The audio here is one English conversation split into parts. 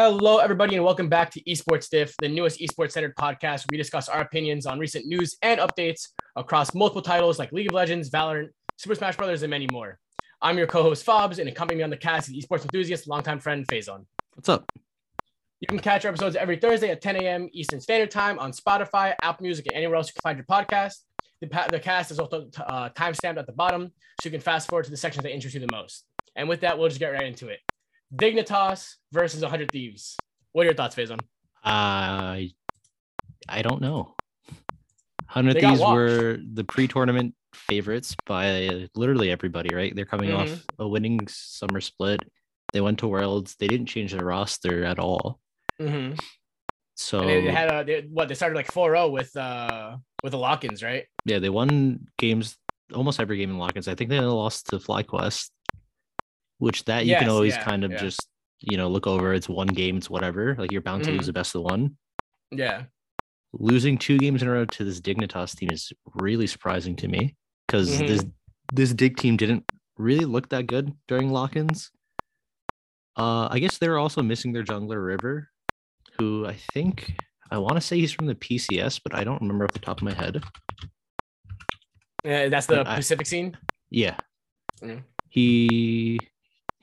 Hello, everybody, and welcome back to Esports Diff, the newest esports-centered podcast where we discuss our opinions on recent news and updates across multiple titles like League of Legends, Valorant, Super Smash Bros., and many more. I'm your co-host, Fabs, and accompanying me on the cast is esports enthusiast, longtime friend, Faizan. What's up? You can catch our episodes every Thursday at 10 a.m. Eastern Standard Time on Spotify, Apple Music, and anywhere else you can find your podcast. The cast is also timestamped at the bottom, so you can fast forward to the sections that interest you the most. And with that, we'll just get right into it. Dignitas versus 100 Thieves. What are your thoughts, Faizan? I don't know. 100 Thieves were the pre-tournament favorites by literally everybody, right? They're coming off a winning summer split. They went to Worlds. They didn't change their roster at all. So and they had they started like 4-0 with the Lockins, right? Yeah, they won games almost every game in Lockins. I think they lost to FlyQuest. Which that you can always just, you know, look over. It's one game. It's whatever. Like, you're bound to lose the best of one. Yeah. Losing two games in a row to this Dignitas team is really surprising to me because this Dig team didn't really look that good during lock-ins. I guess they were also missing their jungler, River, who I want to say he's from the PCS, but I don't remember off the top of my head. Yeah, that's the Pacific scene? Yeah. Mm.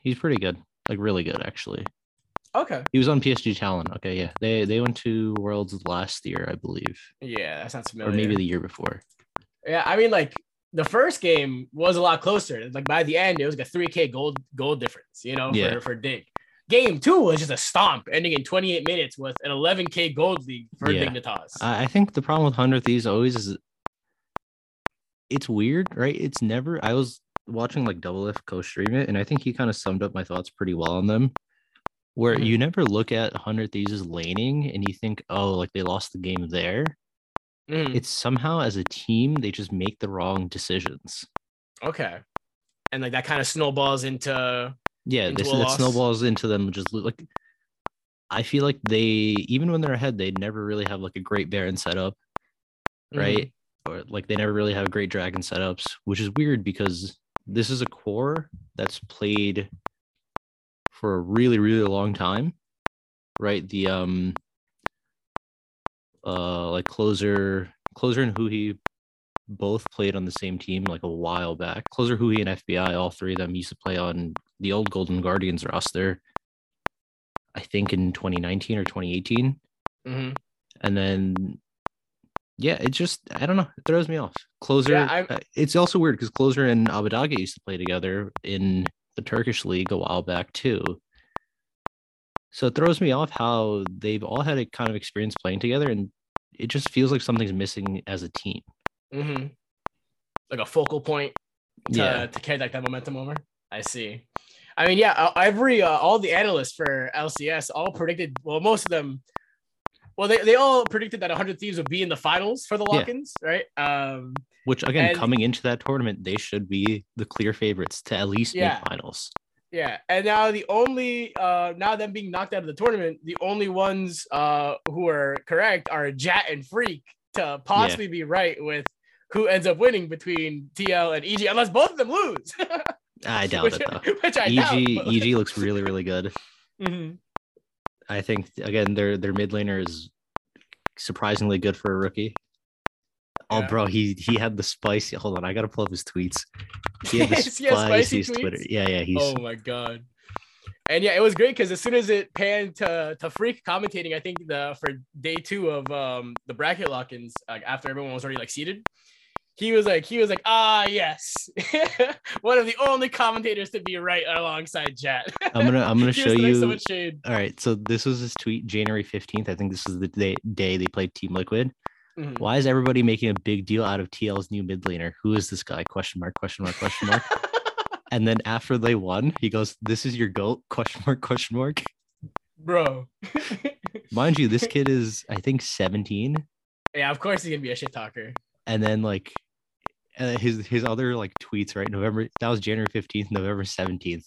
He's pretty good, like really good, actually. Okay. He was on PSG Talent. Okay, yeah. They went to Worlds last year, I believe. Yeah, that sounds familiar. Or maybe the year before. Yeah, I mean, like the first game was a lot closer. Like by the end, it was like a 3K gold difference, you know, for Dig. Game two was just a stomp, ending in 28 minutes with an 11K gold lead for Dignitas. I think the problem with 100 Thieves always is it's weird, right? It's never. I was watching like Double F co-stream it, and I think he kind of summed up my thoughts pretty well on them, where you never look at 100 Thieves' laning and you think, oh, like they lost the game there. It's somehow as a team they just make the wrong decisions. Okay. And like that kind of snowballs into snowballs into them. Just like, I feel like they, even when they're ahead, they never really have like a great Baron setup, right? Or like they never really have great dragon setups, which is weird because this is a core that's played for a really, really long time, right? The like Closer and Huhi both played on the same team like a while back. Closer, Huhi, and FBI, all three of them used to play on the old Golden Guardians roster, I think in 2019 or 2018. And then, yeah, it just, I don't know, it throws me off. Closer, it's also weird because Closer and Abadaga used to play together in the Turkish League a while back too. So it throws me off how they've all had a kind of experience playing together, and it just feels like something's missing as a team. Like a focal point to carry like that momentum over. I see. I mean, yeah, all the analysts for LCS all predicted, well, most of them, well, they all predicted that 100 Thieves would be in the finals for the Lockins, right? Which, again, coming into that tournament, they should be the clear favorites to at least make finals. Yeah, and now the only, now them being knocked out of the tournament, the only ones who are correct are Jat and Freak to possibly be right with who ends up winning between TL and EG, unless both of them lose. I doubt it, though. Which I doubt. EG looks really, really good. I think, again, their mid laner is surprisingly good for a rookie. Oh, bro, he had the spicy. Hold on, I gotta pull up his tweets. He had the spiciest Twitter. Yeah. Oh my god. And yeah, it was great because as soon as it panned to Freak commentating, I think for day two of the bracket lock-ins, after everyone was already like seated, he was like, ah, yes, one of the only commentators to be right alongside Jat. I'm gonna show you. So much shade. All right, so this was his tweet, January 15th. I think this is the day they played Team Liquid. Why is everybody making a big deal out of TL's new mid laner? Who is this guy? Question mark. And then after they won, he goes, "This is your GOAT?" Question mark. Bro. Mind you, this kid is, I think, 17. Yeah, of course he's gonna be a shit talker. And then like his other like tweets, right? November, that was January 15th, November 17th.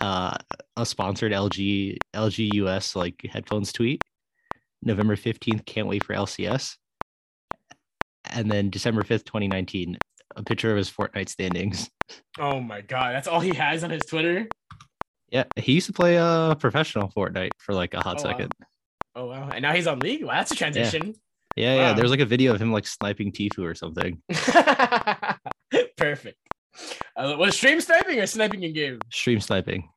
A sponsored LG US like headphones tweet. November 15th, can't wait for LCS. And then December 5th, 2019, a picture of his Fortnite standings. Oh my god, that's all he has on his Twitter? Yeah, he used to play professional Fortnite for like a hot second. Wow. Oh wow! And now he's on League. Wow, that's a transition. Yeah, wow. There's like a video of him like sniping Tfue or something. Perfect. Was stream sniping or sniping in game? Stream sniping.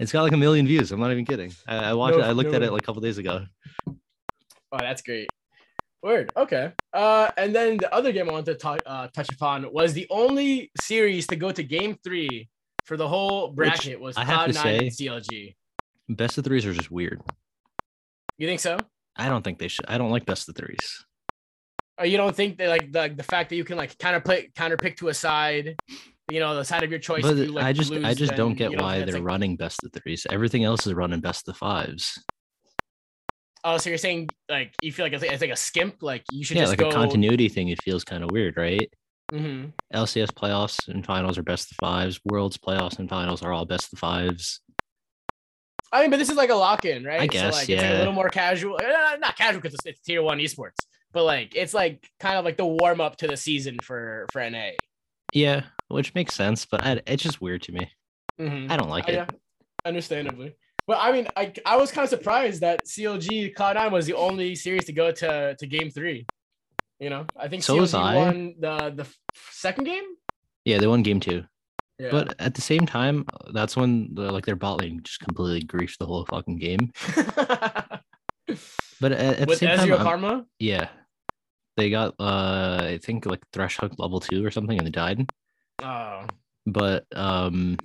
It's got like a million views. I'm not even kidding. I watched it. I looked at it like a couple days ago. Oh, that's great. Word. Okay. And then the other game I wanted to touch upon was the only series to go to game 3 for the whole bracket, which was Cloud9 and CLG. Best of threes are just weird. You think so? I don't think they should. I don't like best of threes. Oh, you don't think they like the fact that you can like counterpick to a side, you know, the side of your choice. But you, like, I just don't get why they're running best of threes. Everything else is running best of fives. Oh, so you're saying like you feel like it's like a skimp, like you should just go... a continuity thing. It feels kind of weird, right? Mm-hmm. LCS playoffs and finals are best of fives. Worlds playoffs and finals are all best of fives. I mean, but this is like a lock-in, right? I guess, so like, it's like a little more casual. Not casual because it's tier 1 esports, but like it's like kind of like the warm-up to the season for NA. Yeah, which makes sense, but it's just weird to me. Mm-hmm. I don't like it. Yeah, understandably. But I mean, I was kind of surprised that CLG Cloud9 was the only series to go to game 3. You know, I think CLG won the second game? Yeah, they won game 2. Yeah. But at the same time, that's when their bot lane just completely griefed the whole fucking game. But at the same time, Karma? Yeah, they got I think like Thresh hooked level 2 or something, and they died. Oh. But I'm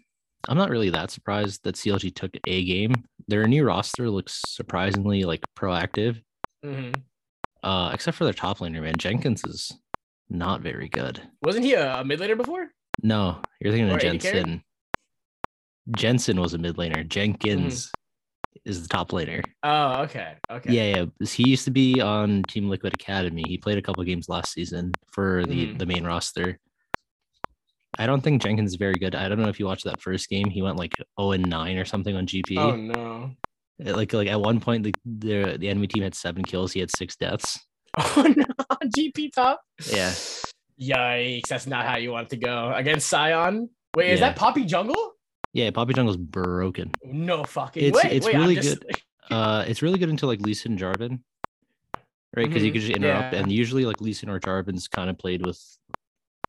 not really that surprised that CLG took a game. Their new roster looks surprisingly like proactive. Mm-hmm. Except for their top laner, man. Jenkins is not very good. Wasn't he a mid laner before? No, you're thinking of Jensen. Jensen was a mid laner. Jenkins is the top laner. Oh, okay. Okay. Yeah. He used to be on Team Liquid Academy. He played a couple games last season for the main roster. I don't think Jenkins is very good. I don't know if you watched that first game. He went like 0-9 or something on GP. Oh no. Like at one point the enemy team had 7 kills. He had 6 deaths. Oh no, GP top. Yeah. Yikes, that's not how you want it to go. Against Scion. Wait, is that Poppy Jungle? Yeah, Poppy Jungle's broken. No fucking way. It's really good. It's really good into like Lee Sin Jarvan. Right? Because you can just interrupt. Yeah. And usually like Lee Sin or Jarvan's kind of played with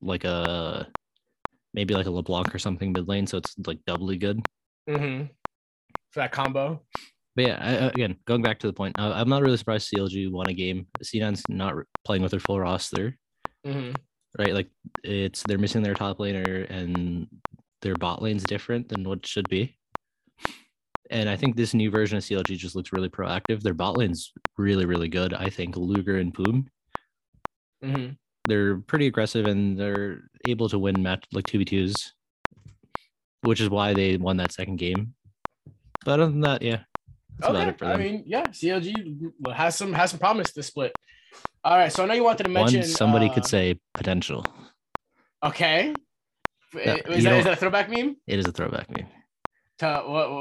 like a maybe like a LeBlanc or something mid lane, so it's like doubly good. Mm-hmm. For that combo. But yeah, again, going back to the point, I'm not really surprised CLG won a game. C9's not playing with their full roster. Mm-hmm. Right, like they're missing their top laner and their bot lane's different than what it should be. And I think this new version of CLG just looks really proactive. Their bot lane's really, really good. I think Luger and Poom, they're pretty aggressive and they're able to win match like 2v2s, which is why they won that second game. But other than that, yeah. Okay, I mean, yeah, CLG has some promise this split. All right, so I know you wanted to mention... One, somebody could say potential. Okay. No, is that a throwback meme? It is a throwback meme.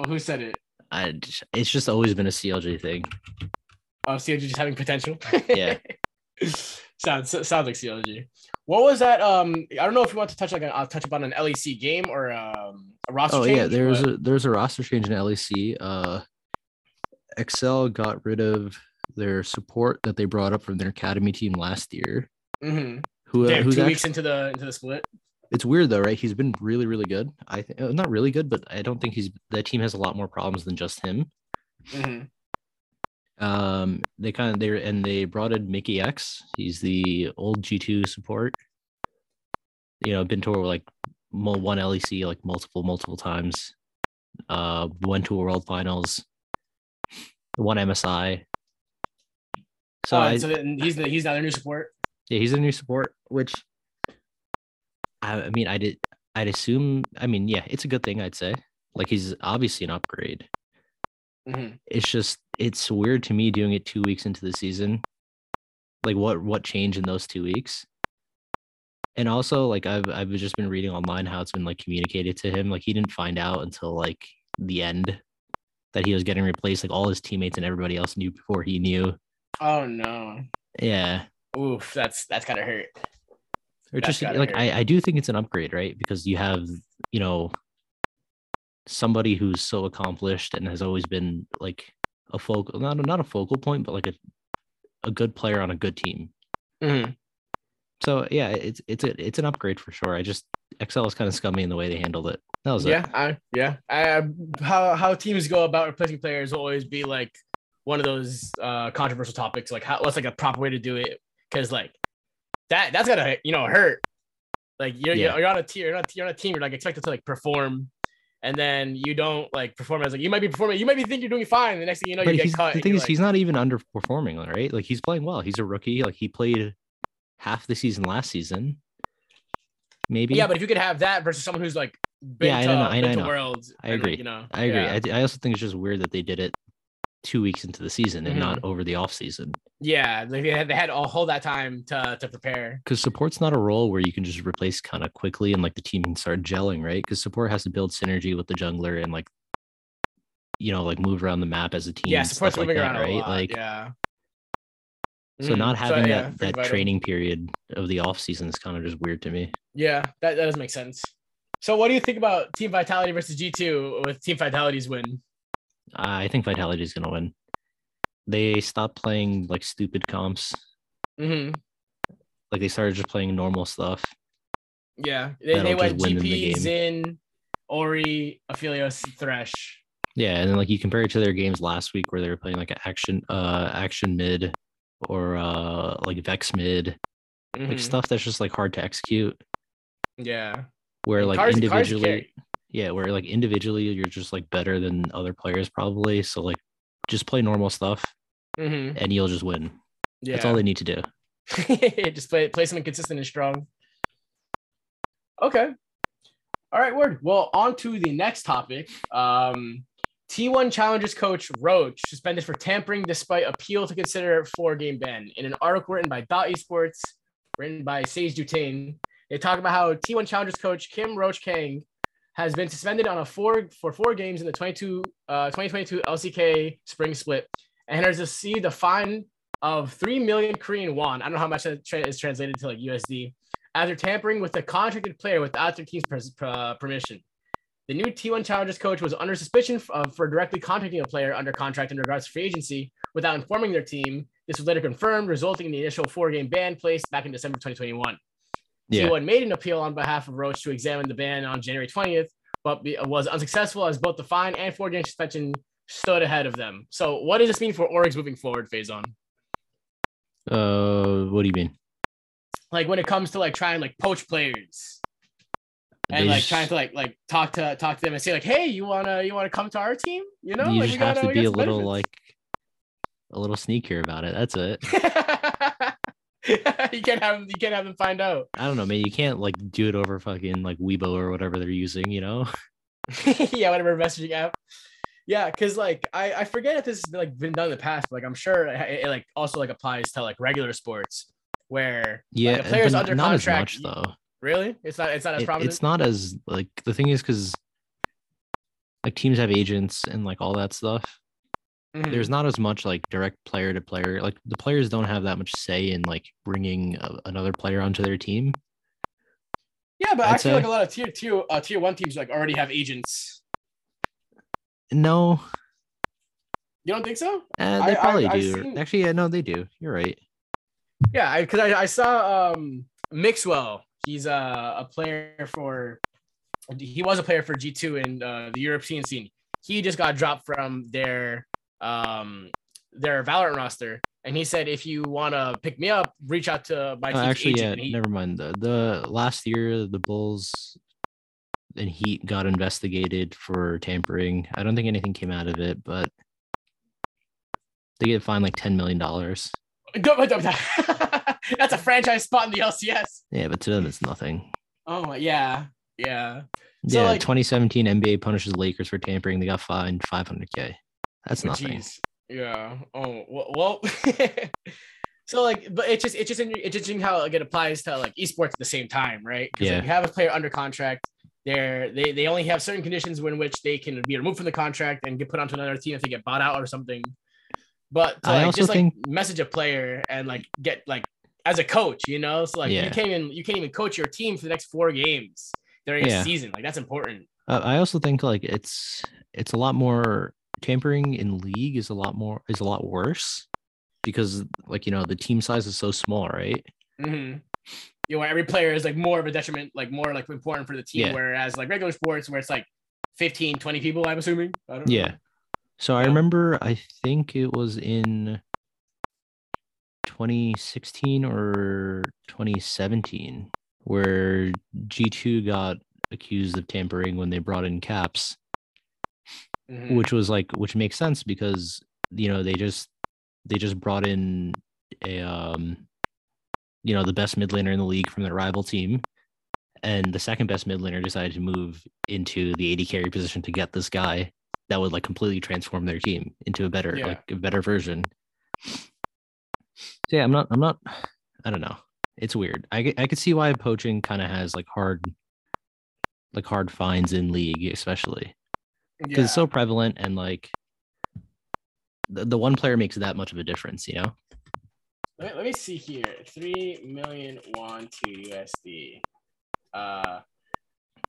Who said it? It's just always been a CLG thing. Oh, CLG just having potential? Yeah. Sounds like CLG. What was that? I don't know if you want to touch I'll touch upon an LEC game or a roster change. Oh, yeah, there's a roster change in LEC. Excel got rid of their support that they brought up from their academy team last year. Mm-hmm. Who's 2 weeks into the split. It's weird though, right? He's been really, really good. I think not really good, but I don't think that team has a lot more problems than just him. Mm-hmm. They brought in Mickey X. He's the old G2 support. You know, been to like one LEC like multiple times. Went to a World Finals. Won MSI. So, he's now their new support. Yeah, he's a new support, which I mean, I'd assume. I mean, yeah, it's a good thing, I'd say. Like, he's obviously an upgrade. Mm-hmm. It's just it's weird to me doing it 2 weeks into the season. Like, what changed in those 2 weeks? And also, like, I've just been reading online how it's been like communicated to him. Like, he didn't find out until like the end that he was getting replaced. Like, all his teammates and everybody else knew before he knew. Oh no! Yeah. Oof, that's gotta hurt. Or just like hurt. I do think it's an upgrade, right? Because you have somebody who's so accomplished and has always been like a focal, not a focal point, but like a good player on a good team. Mm-hmm. So yeah, it's an upgrade for sure. I just, Excel is kind of scummy in the way they handled it. That was yeah, it. How teams go about replacing players will always be like one of those controversial topics. Like what's like a proper way to do it? Because like that's gonna hurt. Like you're on a team. You're like expected to like perform, and then you don't like perform as like you might think you're doing fine. And the next thing you know, but you get caught. The thing is, he's not even underperforming, right? Like he's playing well. He's a rookie. Like he played half the season last season. Maybe. Yeah, but if you could have that versus someone who's like been to Worlds. I agree. I agree. Yeah. I also think it's just weird that they did it 2 weeks into the season and not over the off season. Yeah, like they had all that time to prepare. Because support's not a role where you can just replace kind of quickly and like the team can start gelling, right? Because support has to build synergy with the jungler and like move around the map as a team. Yeah, support's moving around, right? So not having that training period of the off season is kind of just weird to me. Yeah, that does make sense. So what do you think about Team Vitality versus G2 with Team Vitality's win? I think Vitality is going to win. They stopped playing like stupid comps. Mm-hmm. Like they started just playing normal stuff. Yeah, they went GP, Zin, Ori, Aphelios, Thresh. Yeah, and then like you compare it to their games last week where they were playing like an action mid. Or like Vex mid, like stuff that's just like hard to execute. Yeah, where like individually you're just like better than other players probably. So like just play normal stuff, and you'll just win. Yeah, that's all they need to do. Just play something consistent and strong. Okay, all right, word. Well, on to the next topic. T1 Challengers coach Roach suspended for tampering despite appeal to consider a 4-game ban. In an article written by Dot Esports, written by Sage Dutain, they talk about how T1 Challengers coach Kim Roach Kang has been suspended on for four games in the 2022 LCK spring split and has received a fine of 3 million Korean won. I don't know how much that is translated to like USD after tampering with a contracted player without their team's permission. The new T1 Challengers coach was under suspicion for directly contacting a player under contract in regards to free agency without informing their team. This was later confirmed, resulting in the initial 4-game ban placed back in December 2021. Yeah. T1 made an appeal on behalf of Roach to examine the ban on January 20th, but was unsuccessful as both the fine and 4-game suspension stood ahead of them. So what does this mean for orgs moving forward, Faizan? What do you mean? Like when it comes to like trying like poach players. And like trying to like talk to them and say like, hey, you wanna come to our team? You know, you like, just have to be a little sneakier about it. That's it. you can't have them find out. I don't know, man. You can't like do it over fucking like Weibo or whatever they're using. Yeah, whatever messaging app. Yeah, because like I forget if this has like been done in the past. But, like I'm sure it like also like applies to like regular sports where a player's under not contract. Not as much, though. Really? It's not as prominent? It's not as, like, the thing is because, like, teams have agents and, like, all that stuff. Mm-hmm. There's not as much, like, direct player to player. Like, the players don't have that much say in, like, bringing another player onto their team. Yeah, but I feel like a lot of tier 1 teams, like, already have agents. No. You don't think so? They probably do. Actually, yeah, no, they do. You're right. Yeah, because I saw Mixwell. He's a player for G2 in the European scene. He just got dropped from their Valorant roster, and he said, "If you want to pick me up, reach out to my team's agent." Yeah, never mind. The last year, the Bulls and Heat got investigated for tampering. I don't think anything came out of it, but they get fined like $10 million. That's a franchise spot in the LCS. Yeah, but to them, it's nothing. Oh, yeah. So yeah, like, 2017 NBA punishes Lakers for tampering. They got fined $500K. That's nothing. Geez. Yeah. Oh, well. So, like, but it's just interesting how like, it applies to, like, esports at the same time, right? Because if you have a player under contract, they only have certain conditions in which they can be removed from the contract and get put onto another team if they get bought out or something. But to, like, I also think message a player and, like, get, like, as a coach, you can't even coach your team for the next 4 games during a season. Like, that's important. I also think like it's a lot more tampering in League is a lot worse because like, you know, the team size is so small, right? Mm-hmm. You know, where every player is like more of a detriment, like more like important for the team. Yeah. Whereas like regular sports where it's like 15, 20 people, I'm assuming. I don't know. Yeah. So I remember, I think it was in 2016 or 2017 where G2 got accused of tampering when they brought in caps, mm-hmm. which makes sense because, you know, they just brought in a, you know, the best mid laner in the league from their rival team. And the second best mid laner decided to move into the AD carry position to get this guy that would like completely transform their team into a better, like a better version. So yeah, I'm not, I don't know. It's weird. I could see why poaching kind of has like hard fines in League, especially because it's so prevalent and like the one player makes that much of a difference, you know? Let me see here. 3 million won to USD.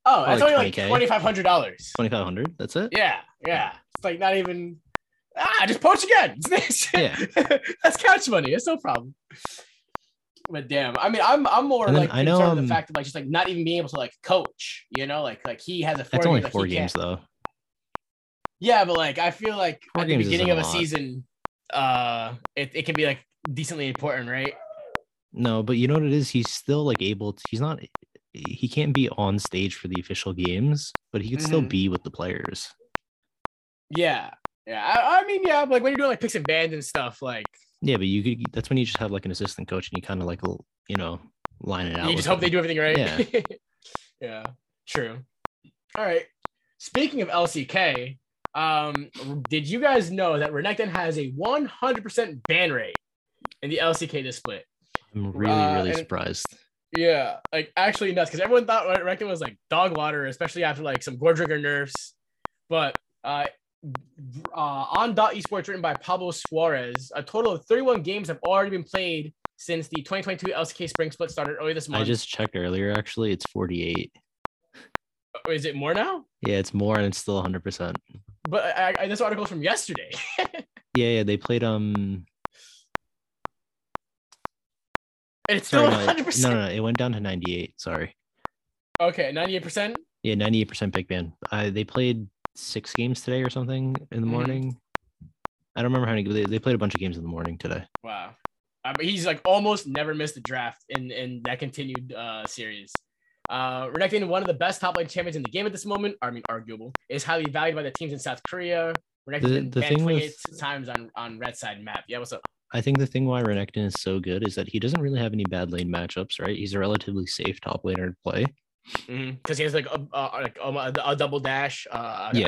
Oh, that's only like $2,500. $2,500. That's it. Yeah. It's like not even. Just poach again. Yeah, that's couch money. It's no problem. But damn, I mean, I'm more like concerned with the fact of like just like not even being able to like coach. You know, like he has a. That's only like 4 games though. Yeah, but like I feel like at the beginning of a season, it can be like decently important, right? No, but you know what it is. He's still like able to. He's not. He can't be on stage for the official games, but he can still be with the players. Yeah. I mean, yeah, like when you're doing like picks and bans and stuff, like. Yeah, but that's when you just have like an assistant coach and you kind of like, you know, line it out. You just hope they do everything right. Yeah. Yeah, true. All right. Speaking of LCK, did you guys know that Renekton has a 100% ban rate in the LCK this split? I'm really surprised. Yeah, like actually nuts because everyone thought Renekton was like dog water, especially after like some Gore Trigger nerfs. But on .esports, written by Pablo Suarez, a total of 31 games have already been played since the 2022 LCK Spring Split started earlier this month. I just checked earlier, actually, it's 48. Is it more now? Yeah, it's more and it's still 100%. But this article's from yesterday. Yeah, they played And it's still 100%. No, it went down to 98. Sorry. Okay, 98%? Yeah, 98% big ban. They played 6 games today or something in the morning. I don't remember how many. They played a bunch of games in the morning today. Wow. But he's like almost never missed a draft in that continued series. Renekton, one of the best top lane champions in the game at this moment, I mean, arguable, is highly valued by the teams in South Korea. Renekton banned 28 times on red side map. Yeah, what's up? I think the thing why Renekton is so good is that he doesn't really have any bad lane matchups, right? He's a relatively safe top laner to play. Because he has like a double dash, a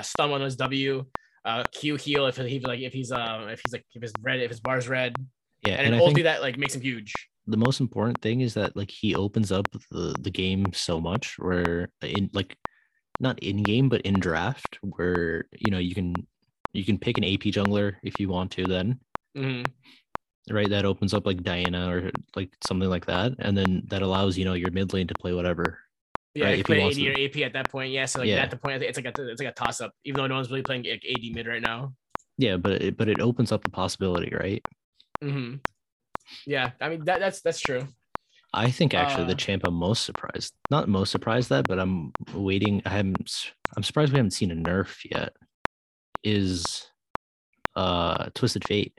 stun on his W, Q heal if his bar's red. Yeah, and ultimately that like makes him huge. The most important thing is that like he opens up the game so much, where in like not in game but in draft, where you know you can pick an AP jungler if you want to then. Right, that opens up like Diana or like something like that, and then that allows you know your mid lane to play whatever. Yeah, right? You play AD or AP at that point. Yeah, so like at the point it's like a toss up, even though no one's really playing like AD mid right now. Yeah, but it opens up the possibility, right? Yeah, I mean that's true. I think actually the champ I'm most surprised, but I'm waiting. I'm surprised we haven't seen a nerf yet. Is Twisted Fate.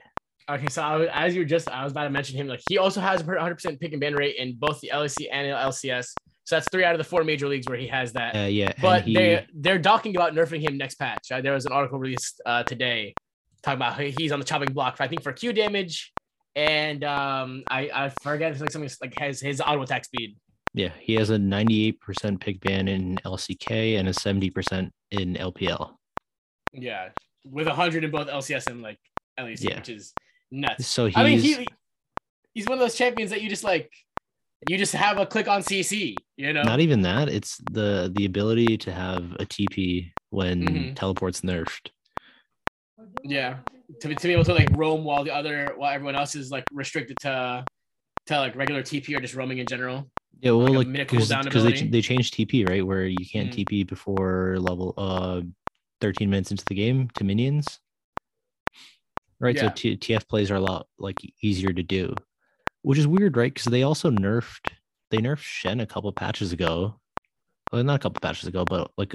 Okay, so I was about to mention him. Like he also has 100% pick and ban rate in both the LEC and LCS. So that's 3 out of the 4 major leagues where he has that. Yeah. But they're talking about nerfing him next patch. There was an article released today talking about he's on the chopping block. I think for Q damage, and I forget if it's like something like his auto attack speed. Yeah, he has a 98% pick ban in LCK and a 70% in LPL. Yeah, with 100 in both LCS and like LEC, which is nuts. So I mean, he's one of those champions that you just have a click on CC, you know. Not even that; it's the ability to have a TP when teleport's nerfed. Yeah, to be able to like roam while everyone else is like restricted to like regular TP or just roaming in general. Yeah, well, like because they changed TP, right? Where you can't TP before level 13 minutes into the game to minions, right? Yeah. So TF plays are a lot like easier to do, which is weird, right? Because they also nerfed Shen a couple patches ago. Well, not a couple patches ago, but like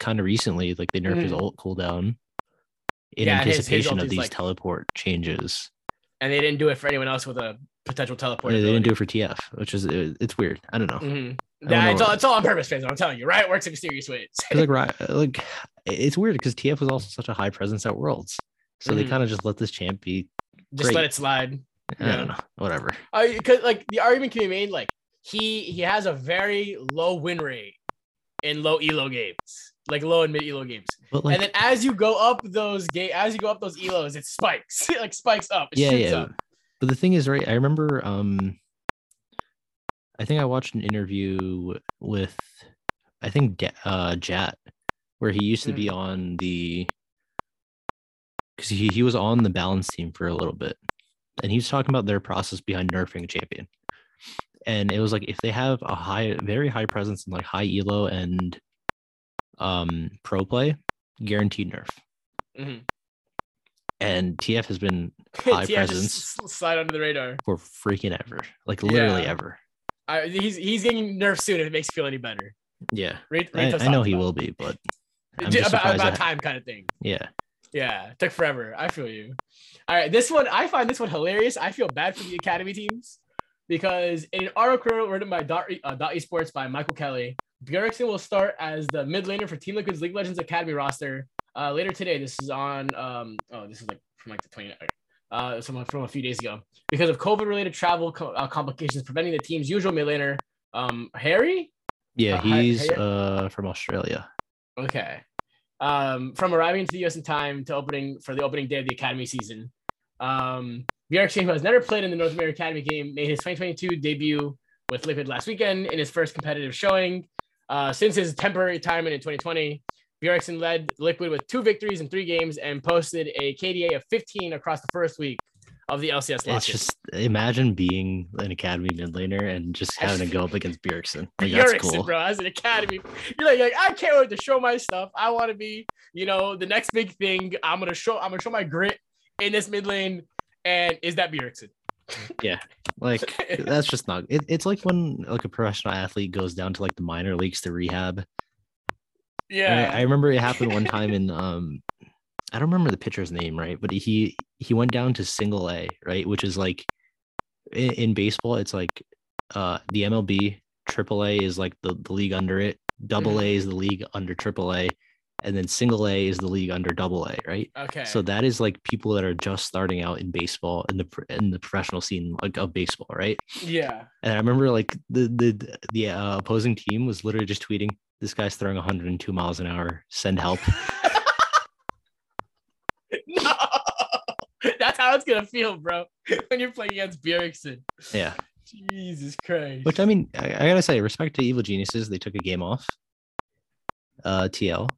kind of recently, like they nerfed his ult cooldown in anticipation of these teleport changes. And they didn't do it for anyone else with a potential teleport. They didn't do it for TF, which is it's weird. I don't know. Mm-hmm. It's all on purpose, Faizan. I'm telling you, Riot works in serious ways. like it's weird because TF was also such a high presence at Worlds, so they kind of just let this champ be. Just let it slide. I don't know. Whatever. Because like the argument can be made, like he has a very low win rate in low elo games, like low and mid elo games, like, and then as you go up those elos, it spikes. It like spikes up. It shoots up. But the thing is, right? I remember, I think I watched an interview with, I think Jat, where he used to be on because he was on the balance team for a little bit, and he was talking about their process behind nerfing a champion. And it was like, if they have a very high presence in like high elo and pro play, guaranteed nerf. Mm-hmm. And TF has been high presence, slide under the radar for freaking ever, like literally ever. He's getting nerfed soon if it makes you feel any better. Yeah, I know he will be, but I'm just about time kind of thing. Yeah, it took forever. I feel you. All right, this one I find this one hilarious. I feel bad for the academy teams. Because in an article written by Dot Esports by Michael Kelly, Bjergsen will start as the mid laner for Team Liquid's League of Legends Academy roster later today. This is on this is like from like the 29th, from a few days ago. Because of COVID-related travel complications preventing the team's usual mid laner, Harry. Yeah, he's from Australia. Okay, from arriving to the U.S. in time to the opening day of the academy season. Bjergsen, who has never played in the North American Academy game, made his 2022 debut with Liquid last weekend in his first competitive showing. Since his temporary retirement in 2020, Bjergsen led Liquid with 2 victories in 3 games and posted a KDA of 15 across the first week of the LCS. It's just imagine being an Academy mid laner and just having to go up against Bjergsen. Like, that's cool, bro. As an Academy, you're like, I can't wait to show my stuff. I want to be, the next big thing. I'm gonna show my grit in this mid lane. And is that Bjergsen? Yeah, like that's just not. It's like when like a professional athlete goes down to like the minor leagues to rehab. Yeah, I remember it happened one time in I don't remember the pitcher's name, right? But he went down to single A, right? Which is like in baseball, it's like the MLB. Triple A is like the league under it. Double A is the league under Triple A. And then single A is the league under double A, right? Okay. So that is like people that are just starting out in baseball in the professional scene like of baseball, right? Yeah. And I remember like the opposing team was literally just tweeting, "This guy's throwing 102 miles an hour. Send help." No, that's how it's gonna feel, bro, when you're playing against Bjergsen. Yeah. Jesus Christ. Which I mean, I gotta say, respect to Evil Geniuses, they took a game off. TL.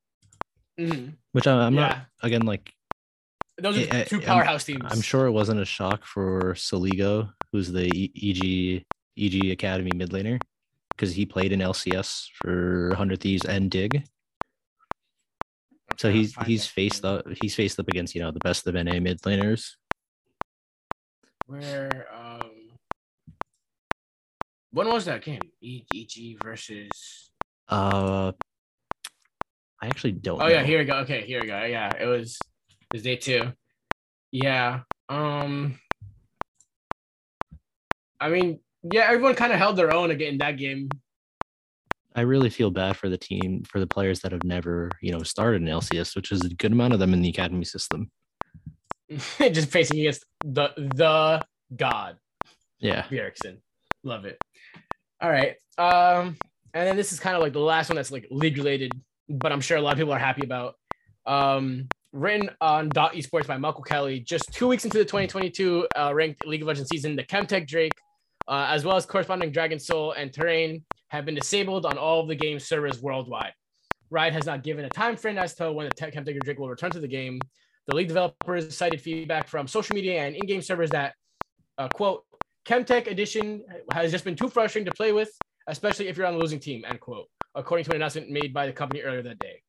Mm-hmm. Which I'm not again like. Those are two powerhouse teams. I'm sure it wasn't a shock for Soligo, who's the EG Academy mid laner, because he played in LCS for 100 Thieves and Dig. Okay, so he's faced up against the best of NA mid laners. Where when was that game? EG versus. I actually don't know. Yeah, here we go. Okay, here we go. Yeah, it was day 2. Yeah. I mean, yeah, everyone kind of held their own again in that game. I really feel bad for the team, for the players that have never, started an LCS, which is a good amount of them in the academy system. Just facing against the god. Yeah. Bjergsen. Love it. All right. And then this is kind of like the last one that's like league related, but I'm sure a lot of people are happy about. Written on Dot Esports by Michael Kelly, just 2 weeks into the 2022 ranked League of Legends season, the Chemtech Drake, as well as corresponding Dragon Soul and Terrain, have been disabled on all of the game's servers worldwide. Riot has not given a time frame as to when the Chemtech Drake will return to the game. The league developers cited feedback from social media and in-game servers that, quote, Chemtech Edition has just been too frustrating to play with. especially if you're on the losing team, end quote, according to an announcement made by the company earlier that day.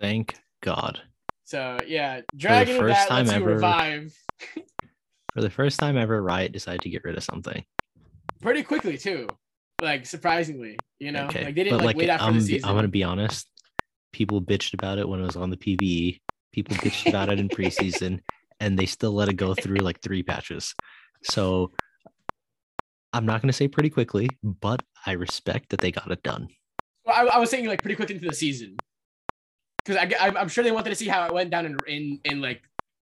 Thank God. So, yeah, dragging that lets you revive. For the first time ever, Riot decided to get rid of something. Pretty quickly, too. Like, surprisingly, you know? Okay. Like, they didn't, like, wait after the season. I'm going to be honest. People bitched about it when it was on the PvE. People bitched about it in preseason. And they still let it go through, like, 3 patches. So, I'm not going to say pretty quickly, but I respect that they got it done. Well, I was saying, like, pretty quickly into the season. Because I'm sure they wanted to see how it went down in like,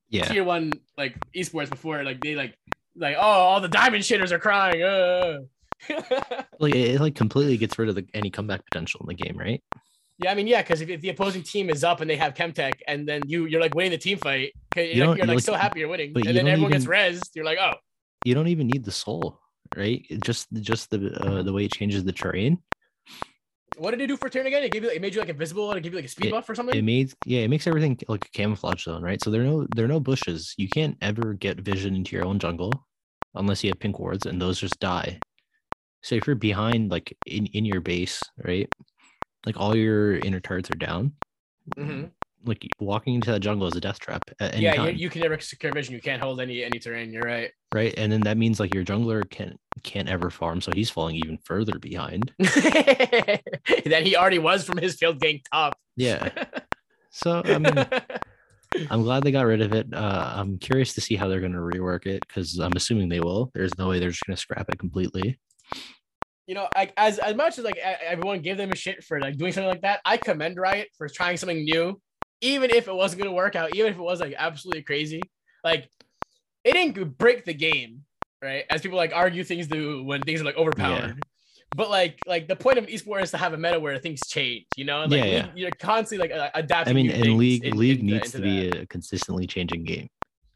yeah, tier one, like, esports before, like, they, like, oh, all the diamond shitters are crying. Like, it, like, completely gets rid of any comeback potential in the game, right? Yeah, I mean, yeah, because if the opposing team is up and they have Chemtech, and then you're like winning the team fight, you're so happy you're winning, and then everyone gets rezzed, you're like, oh. You don't even need the soul, right? Just the way it changes the terrain. What did it do for turn again? It made you like invisible, and it gave you like a speed buff or something. It makes everything like a camouflage zone, right? So there are no bushes. You can't ever get vision into your own jungle, unless you have pink wards, and those just die. So if you're behind, like in your base, right? Like all your inner turrets are down. Mm-hmm. Like walking into that jungle is a death trap at any time. You can never secure vision. You can't hold any terrain. You're right. Right, and then that means like your jungler can't ever farm, so he's falling even further behind than he already was from his field getting top. Yeah. So I mean, I'm glad they got rid of it. I'm curious to see how they're going to rework it because I'm assuming they will. There's no way they're just going to scrap it completely. You know, as much as like everyone gave them a shit for like doing something like that, I commend Riot for trying something new. Even if it wasn't going to work out, even if it was like absolutely crazy, like it didn't break the game, right? As people like argue things do when things are like overpowered, but like the point of esports is to have a meta where things change, you know? And, like, you're constantly like adapting. I mean, and league needs to be a consistently changing game.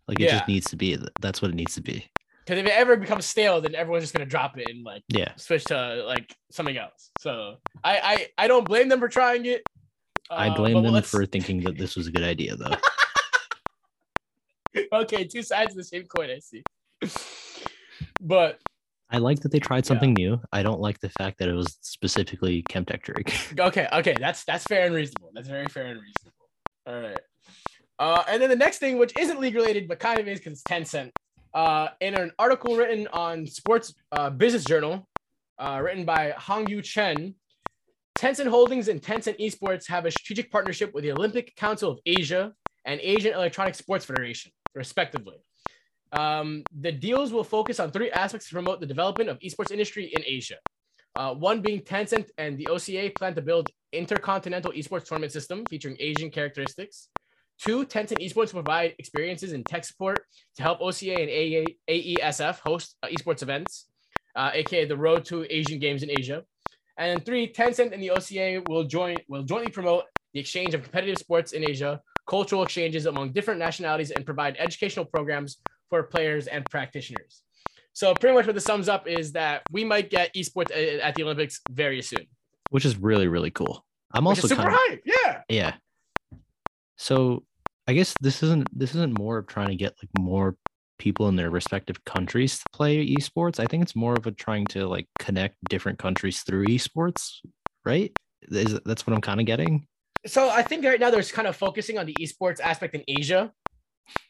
Like it just needs to be. That's what it needs to be. Because if it ever becomes stale, then everyone's just gonna drop it and like switch to like something else. So I don't blame them for trying it. I blame them for thinking that this was a good idea, though. Okay, 2 sides of the same coin, I see. But I like that they tried something new. I don't like the fact that it was specifically Chemtech Drake. Okay, that's fair and reasonable. That's very fair and reasonable. All right. And then the next thing, which isn't league related, but kind of is because it's Tencent. In an article written on Sports Business Journal, written by Hongyu Chen, Tencent Holdings and Tencent Esports have a strategic partnership with the Olympic Council of Asia and Asian Electronic Sports Federation, respectively. The deals will focus on 3 aspects to promote the development of esports industry in Asia. One being Tencent and the OCA plan to build intercontinental esports tournament system featuring Asian characteristics. 2, Tencent Esports will provide experiences in tech support to help OCA and AESF host esports events, aka the Road to Asian Games in Asia. And then 3, Tencent and the OCA will jointly promote the exchange of competitive sports in Asia, cultural exchanges among different nationalities, and provide educational programs for players and practitioners. So pretty much what this sums up is that we might get esports at the Olympics very soon. Which is really, really cool. I'm also super hyped. Yeah. Yeah. So I guess this isn't more of trying to get like more people in their respective countries to play esports. I think it's more of a trying to like connect different countries through esports, right? That's what I'm kind of getting. So I think right now there's kind of focusing on the esports aspect in Asia.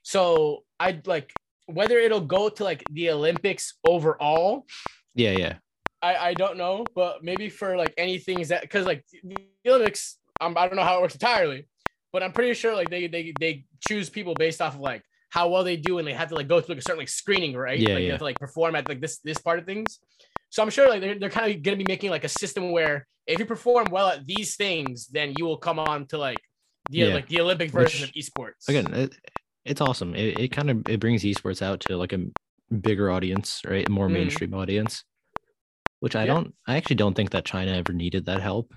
So I'd like whether it'll go to like the Olympics overall. Yeah. I don't know, but maybe for like anything is that because like the Olympics, I don't know how it works entirely, but I'm pretty sure like they choose people based off of like how well they do, and they have to like go through like a certain like screening, right? Yeah, You have to like perform at like this part of things. So I'm sure like they're kind of gonna be making like a system where if you perform well at these things, then you will come on to like the Olympic version of esports. Again, it's awesome. It kind of it brings esports out to like a bigger audience, right? A more mainstream audience. Which I actually don't think that China ever needed that help.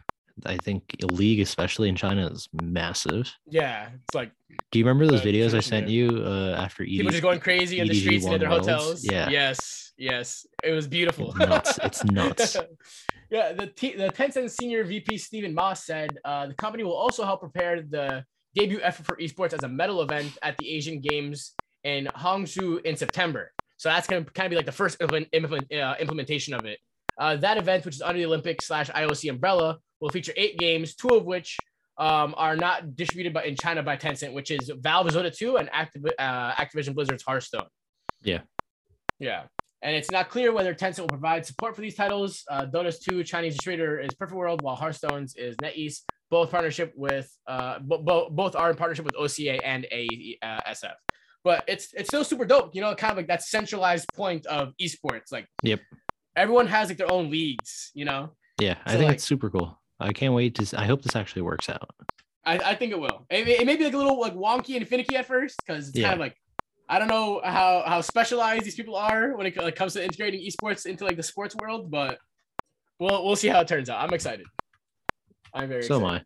I think a league, especially in China, is massive. Yeah, it's like. Do you remember those videos I sent you after EDG? People just going crazy in the streets and in their hotels. Yeah. Yes. It was beautiful. It's nuts. Yeah. The Tencent senior VP Stephen Ma said the company will also help prepare the debut effort for esports as a medal event at the Asian Games in Hangzhou in September. So that's going to kind of be like the first implementation of it. That event, which is under the Olympic / IOC umbrella, will feature 8 games, 2 of which are not distributed in China by Tencent, which is Valve's Dota 2 and Activision Blizzard's Hearthstone. Yeah. Yeah. And it's not clear whether Tencent will provide support for these titles. Dota's 2 Chinese distributor is Perfect World, while Hearthstone's is NetEase. Both are in partnership with OCA and ASF. But it's still super dope, you know, kind of like that centralized point of esports. Like, yep, everyone has like their own leagues, you know. Yeah, so I think it's super cool. I can't wait I hope this actually works out. I think it will. It may be like a little like wonky and finicky at first because it's kind of like, I don't know how specialized these people are when it comes to integrating esports into like the sports world, but we'll see how it turns out. I'm excited. I'm very excited. So am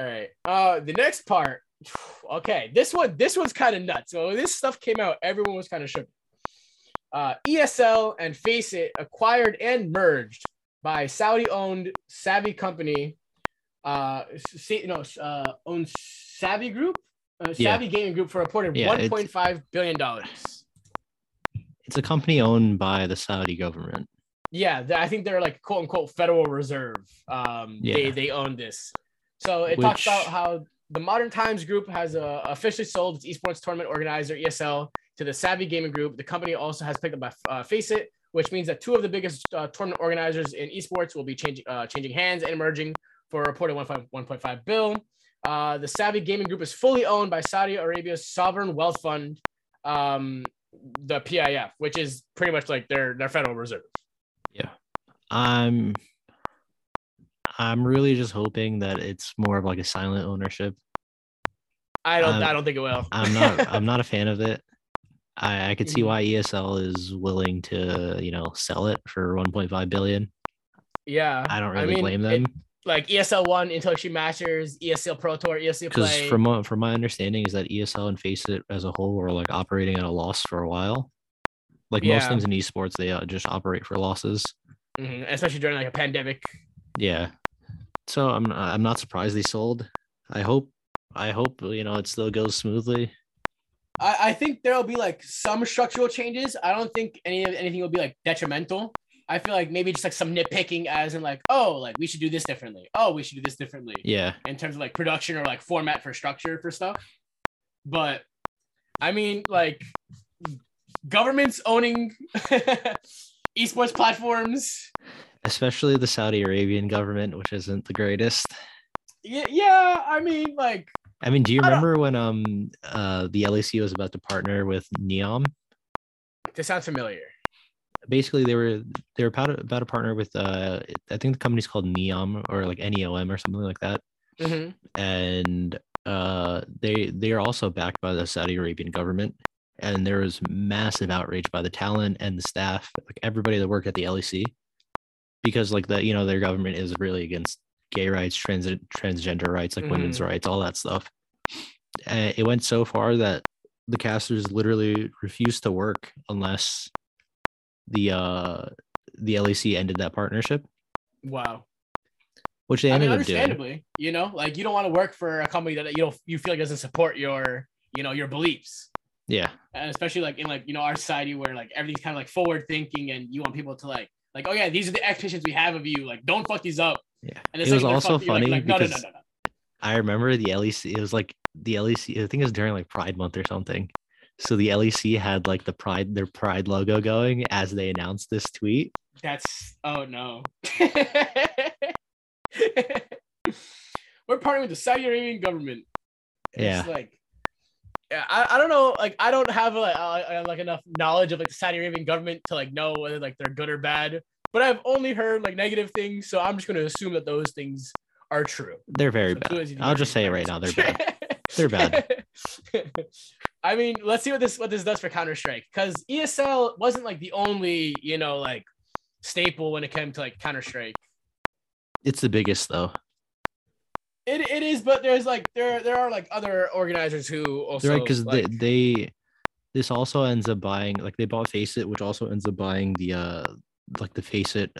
I. All right. The next part. Okay, this one's kind of nuts. So when this stuff came out, everyone was kind of shook. ESL and FACEIT acquired and merged by Saudi-owned Savvy company, owned Savvy Group. Savvy Gaming Group for a reported $1.5 billion. It's a company owned by the Saudi government. Yeah, I think they're like quote unquote Federal Reserve. They own this. So it talks about how the Modern Times Group has officially sold its esports tournament organizer ESL to the Savvy Gaming Group. The company also has picked up by FACEIT, which means that 2 of the biggest tournament organizers in esports will be changing hands and merging for a reported $1.5 bill. The Savvy Gaming Group is fully owned by Saudi Arabia's Sovereign Wealth Fund, the PIF, which is pretty much like their Federal Reserve. Yeah, I'm really just hoping that it's more of like a silent ownership. I don't think it will. I'm not a fan of it. I could see why ESL is willing to, you know, sell it for 1.5 billion. Yeah, I don't really blame them. Like ESL 1, Intellectual Masters, ESL Pro Tour, ESL Play. Because from my understanding is that ESL and FACEIT as a whole were like operating at a loss for a while. Like most things in esports, they just operate for losses. Mm-hmm. Especially during like a pandemic. Yeah. So I'm not surprised they sold. I hope you know it still goes smoothly. I think there'll be like some structural changes. I don't think anything will be like detrimental. I feel like maybe just like some nitpicking as in like, oh, like we should do this differently. Oh, we should do this differently. Yeah. In terms of like production or like format for structure for stuff. But I mean, like governments owning esports platforms. Especially the Saudi Arabian government, which isn't the greatest. Yeah, I mean, like. I mean, do you remember when the LEC was about to partner with Neom? This sounds familiar. Basically, they were about to partner with I think the company's called Neom or like NEOM or something like that. Mm-hmm. And they are also backed by the Saudi Arabian government. And there was massive outrage by the talent and the staff, like everybody that worked at the LEC, because like the, you know, their government is really against gay rights, transgender rights, like women's rights, all that stuff. And it went so far that the casters literally refused to work unless the LEC ended that partnership. Wow. Which they ended up doing. Understandably, you know, like you don't want to work for a company that you feel like doesn't support your, you know, your beliefs. Yeah. And especially like in like, you know, our society where like everything's kind of like forward thinking and you want people to like, oh yeah, these are the expectations we have of you. Like, don't fuck these up. Yeah. And it was also funny because I remember the LEC, it was like the LEC, I think it was during like Pride Month or something. So the LEC had like their Pride logo going as they announced this tweet. That's, oh no. We're partnering with the Saudi Arabian government. Yeah. It's like, I don't know, like I don't have like enough knowledge of like the Saudi Arabian government to like know whether like they're good or bad, but I've only heard like negative things, so I'm just going to assume that those things are true. They're very bad. I'll just say it right now, they're bad. They're bad. I mean, let's see what this does for Counter-Strike, because ESL wasn't like the only, you know, like staple when it came to like Counter-Strike. It's the biggest though. It is, but there's like there are like other organizers who also right, because like, this also ends up buying, like they bought FACEIT, which also ends up buying the like the FACEIT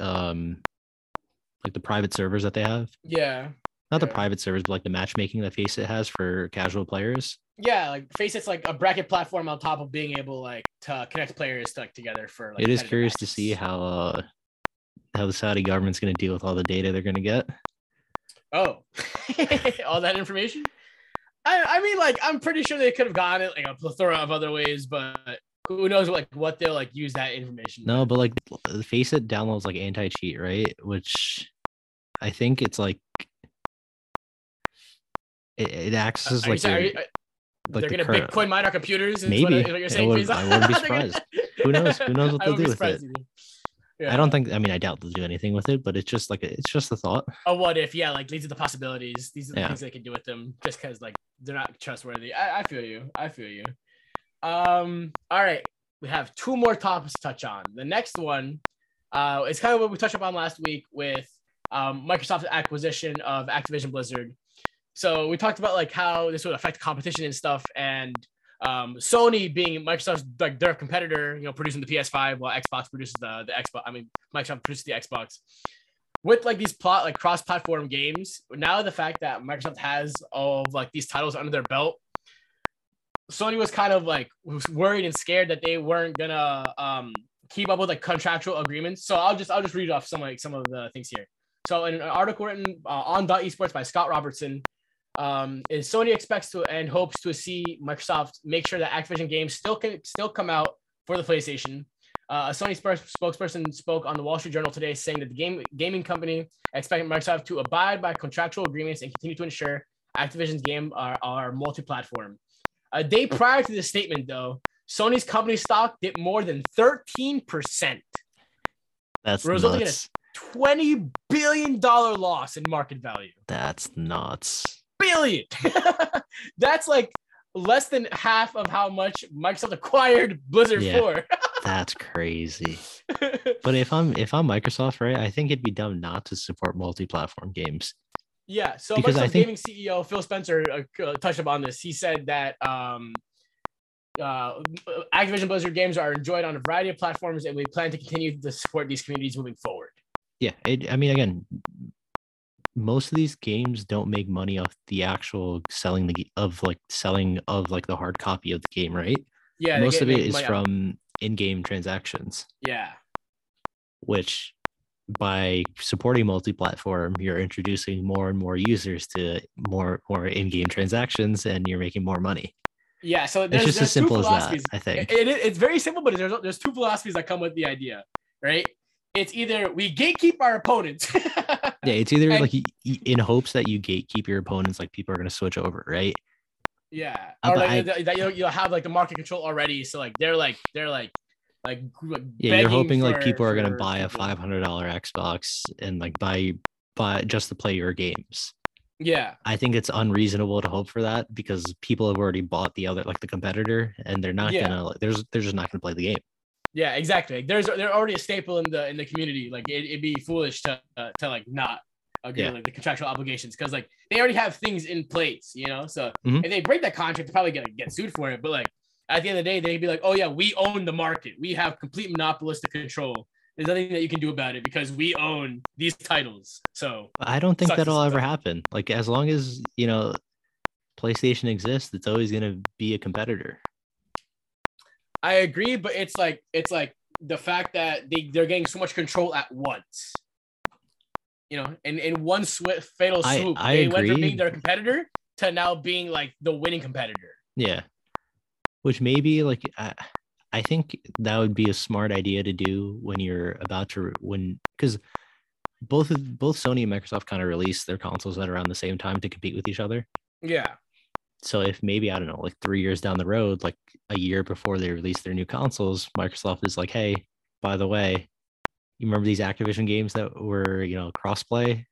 like the private servers that they have. Yeah. Not the private servers, but like the matchmaking that FACEIT has for casual players. Yeah, like FACEIT's like a bracket platform on top of being able like to connect players like together for like. It is curious matches. To see how how the Saudi government's going to deal with all the data they're going to get. Oh, all that information? I mean, like, I'm pretty sure they could have gotten it like a plethora of other ways, but who knows what they'll like use that information. No, but like FACEIT downloads like anti-cheat, right? Which I think it's like it acts as like they're going to Bitcoin mine our computers. Maybe. What you're saying, I wouldn't be surprised. Who knows? Who knows what they'll do with it? Yeah. I doubt they'll do anything with it, but it's just a thought. Oh, what if? Yeah, like these are the possibilities. These are the things they can do with them just because like they're not trustworthy. I feel you. All right. We have two more topics to touch on. The next one is kind of what we touched upon last week with Microsoft's acquisition of Activision Blizzard. So we talked about like how this would affect competition and stuff, and Sony being Microsoft's like their competitor, you know, producing the PS5 while Xbox produces the Xbox. I mean, Microsoft produces the Xbox. With like these cross-platform games, now the fact that Microsoft has all of like these titles under their belt, Sony was kind of like worried and scared that they weren't gonna keep up with like contractual agreements. So I'll just read off some of the things here. So in an article written on .esports by Scott Robertson. Is Sony expects to and hopes to see Microsoft make sure that Activision games still come out for the PlayStation. A Sony spokesperson spoke on the Wall Street Journal today, saying that the gaming company expects Microsoft to abide by contractual agreements and continue to ensure Activision's games are multi-platform. A day prior to this statement, though, Sony's company stock dipped more than 13%, resulting in a $20 billion loss in market value. That's nuts. Billion. That's like less than half of how much Microsoft acquired Blizzard for. That's crazy. But if I'm Microsoft, right, I think it'd be dumb not to support multi-platform games. Yeah, so because Microsoft Gaming CEO Phil Spencer touched upon this. He said that Activision Blizzard games are enjoyed on a variety of platforms, and we plan to continue to support these communities moving forward. Yeah, most of these games don't make money off the actual selling of the hard copy of the game, right? Yeah. Most of it is from in-game transactions. Yeah. Which, by supporting multi-platform, you're introducing more and more users to more in-game transactions, and you're making more money. Yeah. So it's just as simple as that. I think it's very simple, but there's two philosophies that come with the idea, right? It's either we gatekeep our opponents. It's either like in hopes that you gatekeep your opponents, like people are going to switch over, right? Yeah, or that you'll have like the market control already, so like they're you're hoping like people are going to buy a $500 Xbox and like buy just to play your games. Yeah, I think it's unreasonable to hope for that because people have already bought the other like the competitor, and they're not gonna. They're just not gonna play the game. Yeah, exactly. Like they're already a staple in the community. Like it'd be foolish to like not agree with like the contractual obligations because like they already have things in place, you know. So if they break that contract, they're probably gonna get sued for it. But like at the end of the day, they'd be like, "Oh yeah, we own the market. We have complete monopolistic control. There's nothing that you can do about it because we own these titles." So I don't think that'll ever happen. Like as long as you know PlayStation exists, it's always gonna be a competitor. I agree, but it's like the fact that they're getting so much control at once, you know, and in one swift fatal swoop, went from being their competitor to now being like the winning competitor. Yeah, which maybe like I think that would be a smart idea to do because both Sony and Microsoft kind of released their consoles at around the same time to compete with each other. Yeah. So if maybe, I don't know, like 3 years down the road, like a year before they release their new consoles, Microsoft is like, hey, by the way, you remember these Activision games that were, you know, cross-play,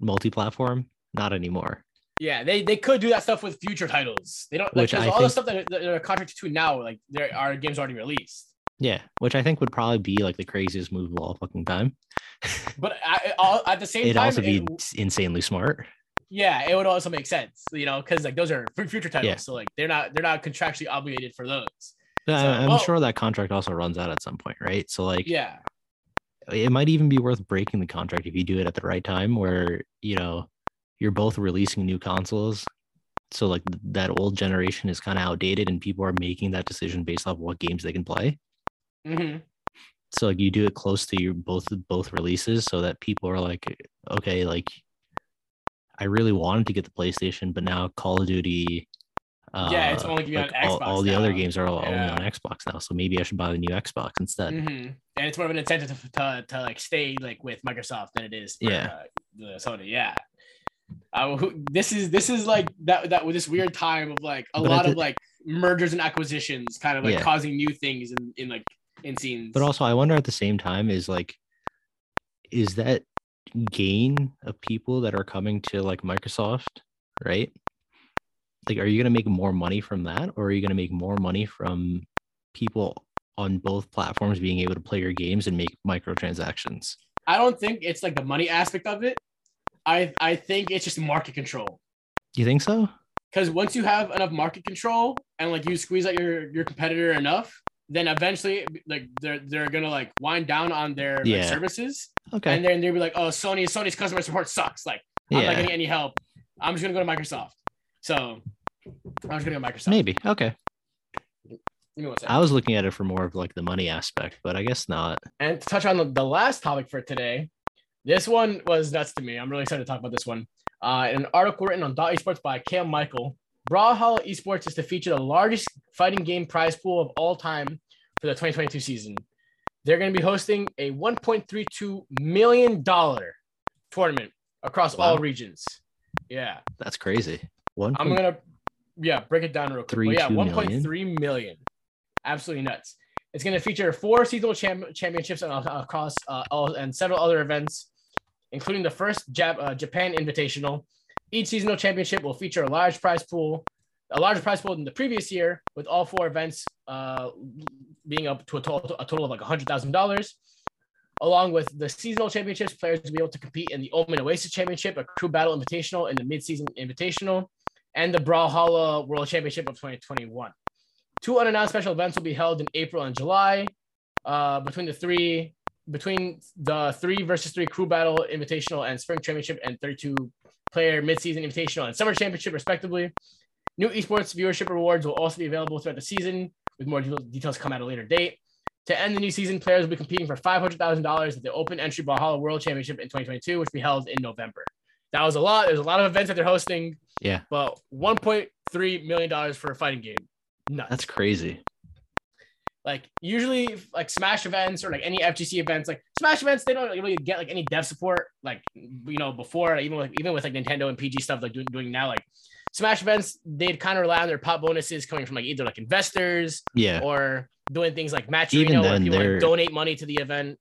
multi-platform? Not anymore. Yeah, they could do that stuff with future titles. They don't, like, all the stuff that they're contracted to now, like, there are games already released. Yeah, which I think would probably be, like, the craziest move of all fucking time. But at the same time... It'd also be insanely smart. Yeah, it would also make sense, you know, because like those are future titles, so like they're not contractually obligated for those. I'm sure that contract also runs out at some point, right? So like, yeah, it might even be worth breaking the contract if you do it at the right time, where you know you're both releasing new consoles, so like that old generation is kind of outdated, and people are making that decision based off what games they can play. Mm-hmm. So like you do it close to your both releases so that people are like, okay, like I really wanted to get the PlayStation, but now Call of Duty, it's only going like on Xbox. All the other games are only on Xbox now, so maybe I should buy the new Xbox instead. Mm-hmm. And it's more of an incentive to like stay like with Microsoft than it is for, the Sony. Yeah. This is like that with this weird time of like a lot of like mergers and acquisitions kind of like causing new things in like in scenes. But also I wonder at the same time is that gain of people that are coming to like Microsoft, right? Like, are you going to make more money from that, or are you going to make more money from people on both platforms being able to play your games and make microtransactions? I don't think it's like the money aspect of it. I think it's just market control. You think so? Because once you have enough market control and like you squeeze out your competitor enough, then eventually like they're gonna like wind down on their like, services. Okay. And then they'll be like, oh, Sony's customer support sucks. Like I'm not getting any help. I'm just gonna go to Microsoft. So I was gonna go Microsoft. Maybe. Okay. Give me one second. I was looking at it for more of like the money aspect, but I guess not. And to touch on the last topic for today. This one was nuts to me. I'm really excited to talk about this one. In an article written on .esports by Cam Michael, Brawlhalla Esports is to feature the largest fighting game prize pool of all time for the 2022 season. They're going to be hosting a $1.32 million tournament across all regions. Yeah. That's crazy. I'm going to break it down real quick. $1.3 million. Absolutely nuts. It's going to feature 4 seasonal championships across and several other events, including the first Japan Invitational. Each seasonal championship will feature a larger prize pool than the previous year, with all 4 events being up to a total of like $100,000. Along with the seasonal championships, players will be able to compete in the Omen Oasis Championship, a crew battle invitational, and the mid-season invitational, and the Brawlhalla World Championship of 2021. 2 unannounced special events will be held in April and July. Between the 3 versus 3 crew battle invitational and spring championship and 32-player mid-season invitational and summer championship, respectively. New esports viewership rewards will also be available throughout the season, with more details come at a later date. To end the new season, players will be competing for $500,000 at the Open Entry Brawlhalla World Championship in 2022, which will be held in November. That was a lot. There's a lot of events that they're hosting. Yeah. But $1.3 million for a fighting game. Nuts. That's crazy. Like usually like Smash events or like any FGC events, like Smash events, they don't really get like any dev support, like, you know, before, like, even with like Nintendo and PG stuff like doing now, like Smash events, they'd kind of rely on their pop bonuses coming from like either like investors or doing things like Match Arena where people like donate money to the event.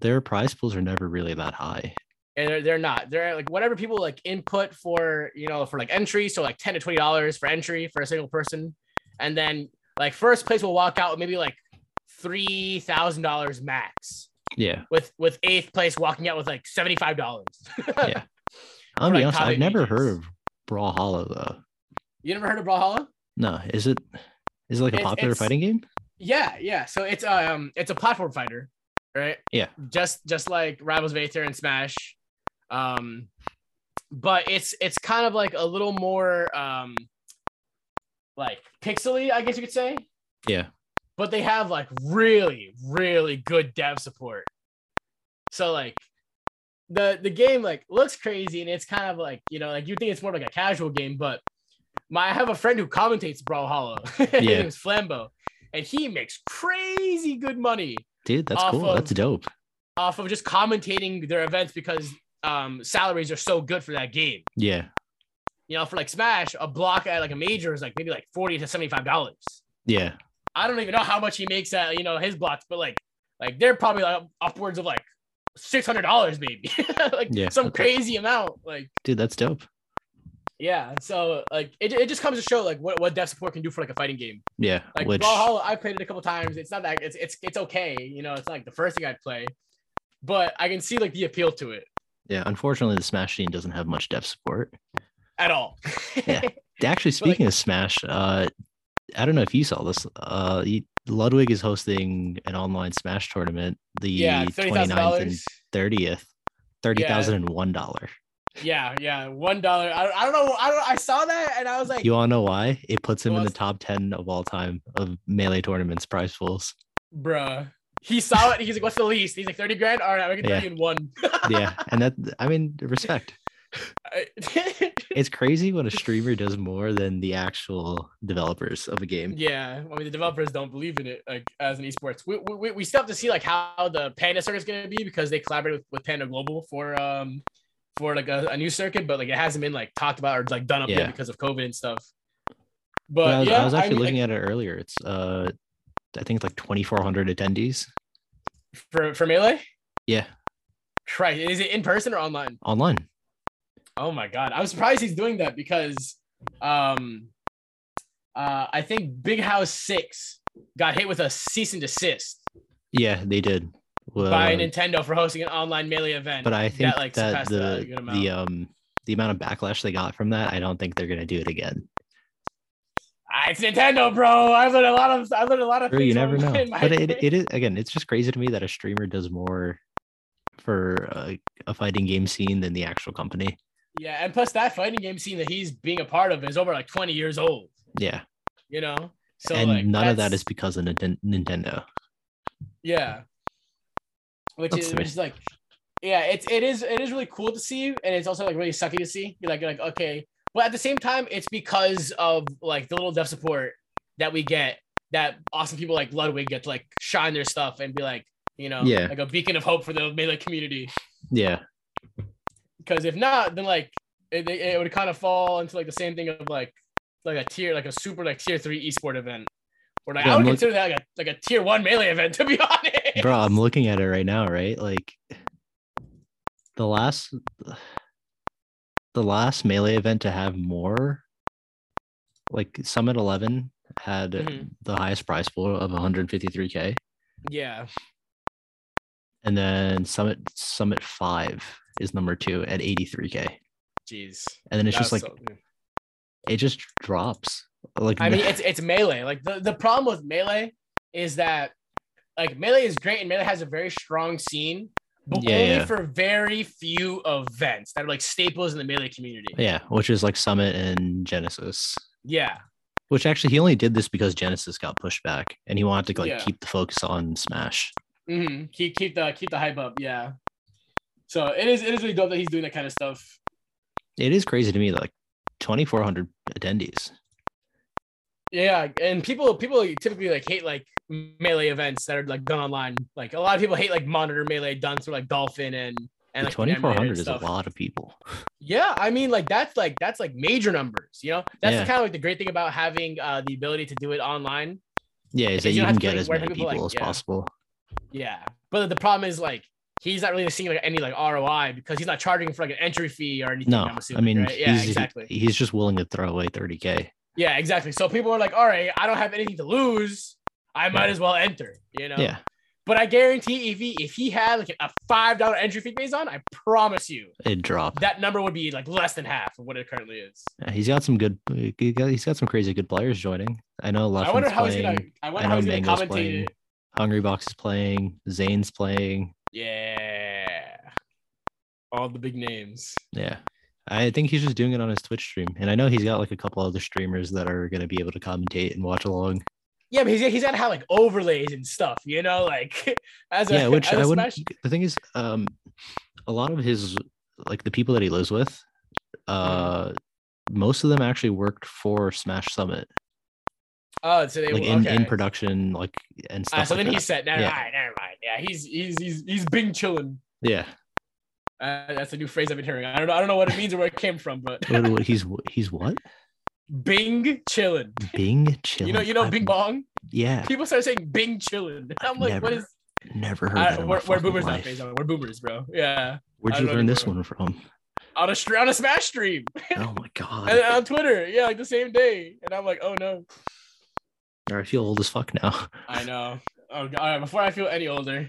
Their prize pools are never really that high. And they're not. They're like whatever people like input for, you know, for like entry. So like $10 to $20 for entry for a single person. And then like first place will walk out with maybe like $3,000 max. Yeah. With eighth place walking out with like $75. Yeah. I'm gonna be honest, I've never heard of Brawlhalla though. You never heard of Brawlhalla? No. Is it like a popular fighting game? Yeah. So it's a platform fighter, right? Yeah. Just like Rivals of Aether and Smash, but it's kind of like a little more like pixely, I guess you could say. Yeah. But they have like really, really good dev support. So like the game like looks crazy and it's kind of like, you know, like you think it's more like a casual game, but I have a friend who commentates Brawlhalla. Yeah. His name's Flambo. And he makes crazy good money. Dude, that's cool. That's dope. Off of just commentating their events because salaries are so good for that game. Yeah. You know, for like Smash, a block at like a major is like maybe like $40 to $75. Yeah, I don't even know how much he makes at, you know, his blocks, but like they're probably like upwards of like $600 maybe, like some crazy amount. Like, dude, that's dope. Yeah, so like it just comes to show like what dev support can do for like a fighting game. Yeah, like Brawlhalla, I played it a couple times. It's not that it's okay, you know. It's not like the first thing I'd play, but I can see like the appeal to it. Yeah, unfortunately, the Smash scene doesn't have much dev support. At all. Yeah. Actually, speaking of Smash, I don't know if you saw this. Ludwig is hosting an online Smash tournament the 29th and 30th. $30,001. Yeah, $1. I don't know. I saw that and I was like, you wanna know why? It puts him in the top 10 of all time of Melee tournaments prize pools. Bruh. he saw it. He's like, "What's the least?" He's like, $30,000. All right, we can do it in one. Yeah, and that, I mean, respect. It's crazy when a streamer does more than the actual developers of a game. Yeah, I mean, the developers don't believe in it. Like, as an esports, we still have to see like how the Panda circuit is going to be, because they collaborated with Panda Global for like a new circuit, but like it hasn't been like talked about or like done up yet because of COVID and stuff. But I was actually looking at it earlier. It's I think it's like 2,400 attendees for Melee. Yeah. Right. Is it in person or online? Online. Oh my God, I'm surprised he's doing that, because I think Big House 6 got hit with a cease and desist. Yeah, they did. Well, by Nintendo for hosting an online Melee event. But I think that the amount of backlash they got from that, I don't think they're gonna do it again. It's Nintendo, bro. I've learned a lot of things. You never know. But it is, again, it's just crazy to me that a streamer does more for a fighting game scene than the actual company. Yeah, and plus that fighting game scene that he's being a part of is over like 20 years old. Yeah. You know? So, and like, none of that is because of Nintendo. Yeah. Which is like, yeah, it is really cool to see, and it's also like really sucky to see. You're like, okay. But at the same time, it's because of like the little dev support that we get, that awesome people like Ludwig get to like shine their stuff and be like, you know, like a beacon of hope for the Melee community. Yeah. Because if not, then like it would kind of fall into like the same thing of like a tier, like a super like tier 3 esport event, or like I would consider that like a tier 1 Melee event, to be honest. Bro, I'm looking at it right now, right? Like the last Melee event to have more, like Summit 11 had the highest prize pool of $153,000. Yeah. And then Summit 5 is number 2 at $83,000. Jeez. And then it's just like, it just drops. Like, I mean, it's Melee. Like the problem with Melee is that like Melee is great and Melee has a very strong scene, but only for very few events that are like staples in the Melee community. Yeah, which is like Summit and Genesis. Yeah. Which actually, he only did this because Genesis got pushed back, and he wanted to like keep the focus on Smash. Mm-hmm. Keep the hype up. Yeah. So it is really dope that he's doing that kind of stuff. It is crazy to me, like 2,400 attendees. Yeah, and people typically like hate like Melee events that are like done online. Like a lot of people hate like monitor Melee done through like Dolphin and like 2,400 is a lot of people. Yeah, I mean like that's like major numbers, you know. That's kind of like the great thing about having the ability to do it online. Yeah, is that you can get as many people as possible. Yeah, but the problem is like he's not really seeing like any like ROI, because he's not charging for like an entry fee or anything. No, I'm assuming, I mean, right? Yeah, exactly. He's just willing to throw away $30,000. Yeah, exactly. So people are like, all right, I don't have anything to lose. I might as well enter, you know? Yeah. But I guarantee if he had like a $5 entry fee based on, I promise you, it'd drop. That number would be like less than half of what it currently is. Yeah, he's got some crazy good players joining. I know Luffy's playing. I wonder how he's going to commentate it. Hungrybox is playing. Zane's playing. Yeah. All the big names. Yeah. I think he's just doing it on his Twitch stream. And I know he's got like a couple other streamers that are going to be able to commentate and watch along. Yeah, but he's got to have like overlays and stuff, you know, like the thing is, a lot of his, like the people that he lives with, most of them actually worked for Smash Summit. Oh, so they like in production, like, and stuff. So like then that. He said, never mind. Yeah, he's bing chilling. Yeah. That's a new phrase I've been hearing. I don't know what it means or where it came from, but he's what? Bing chillin. Bing chillin. You know Bing Bong? Yeah. People start saying Bing chillin. I'm like, never heard that. We're boomers now, Faizan. We're boomers, bro. Yeah. Where'd you learn this one from? On a Smash stream. Oh my God. And on Twitter, yeah, like the same day. And I'm like, oh no. I feel old as fuck now. I know. Oh God. All right, before I feel any older.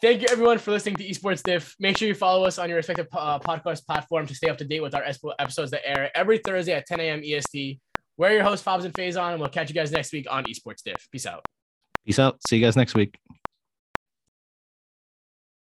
Thank you, everyone, for listening to Esports Diff. Make sure you follow us on your respective podcast platform to stay up to date with our episodes that air every Thursday at 10 a.m. EST. We're your hosts, Fabs and Faizan, and we'll catch you guys next week on Esports Diff. Peace out. See you guys next week.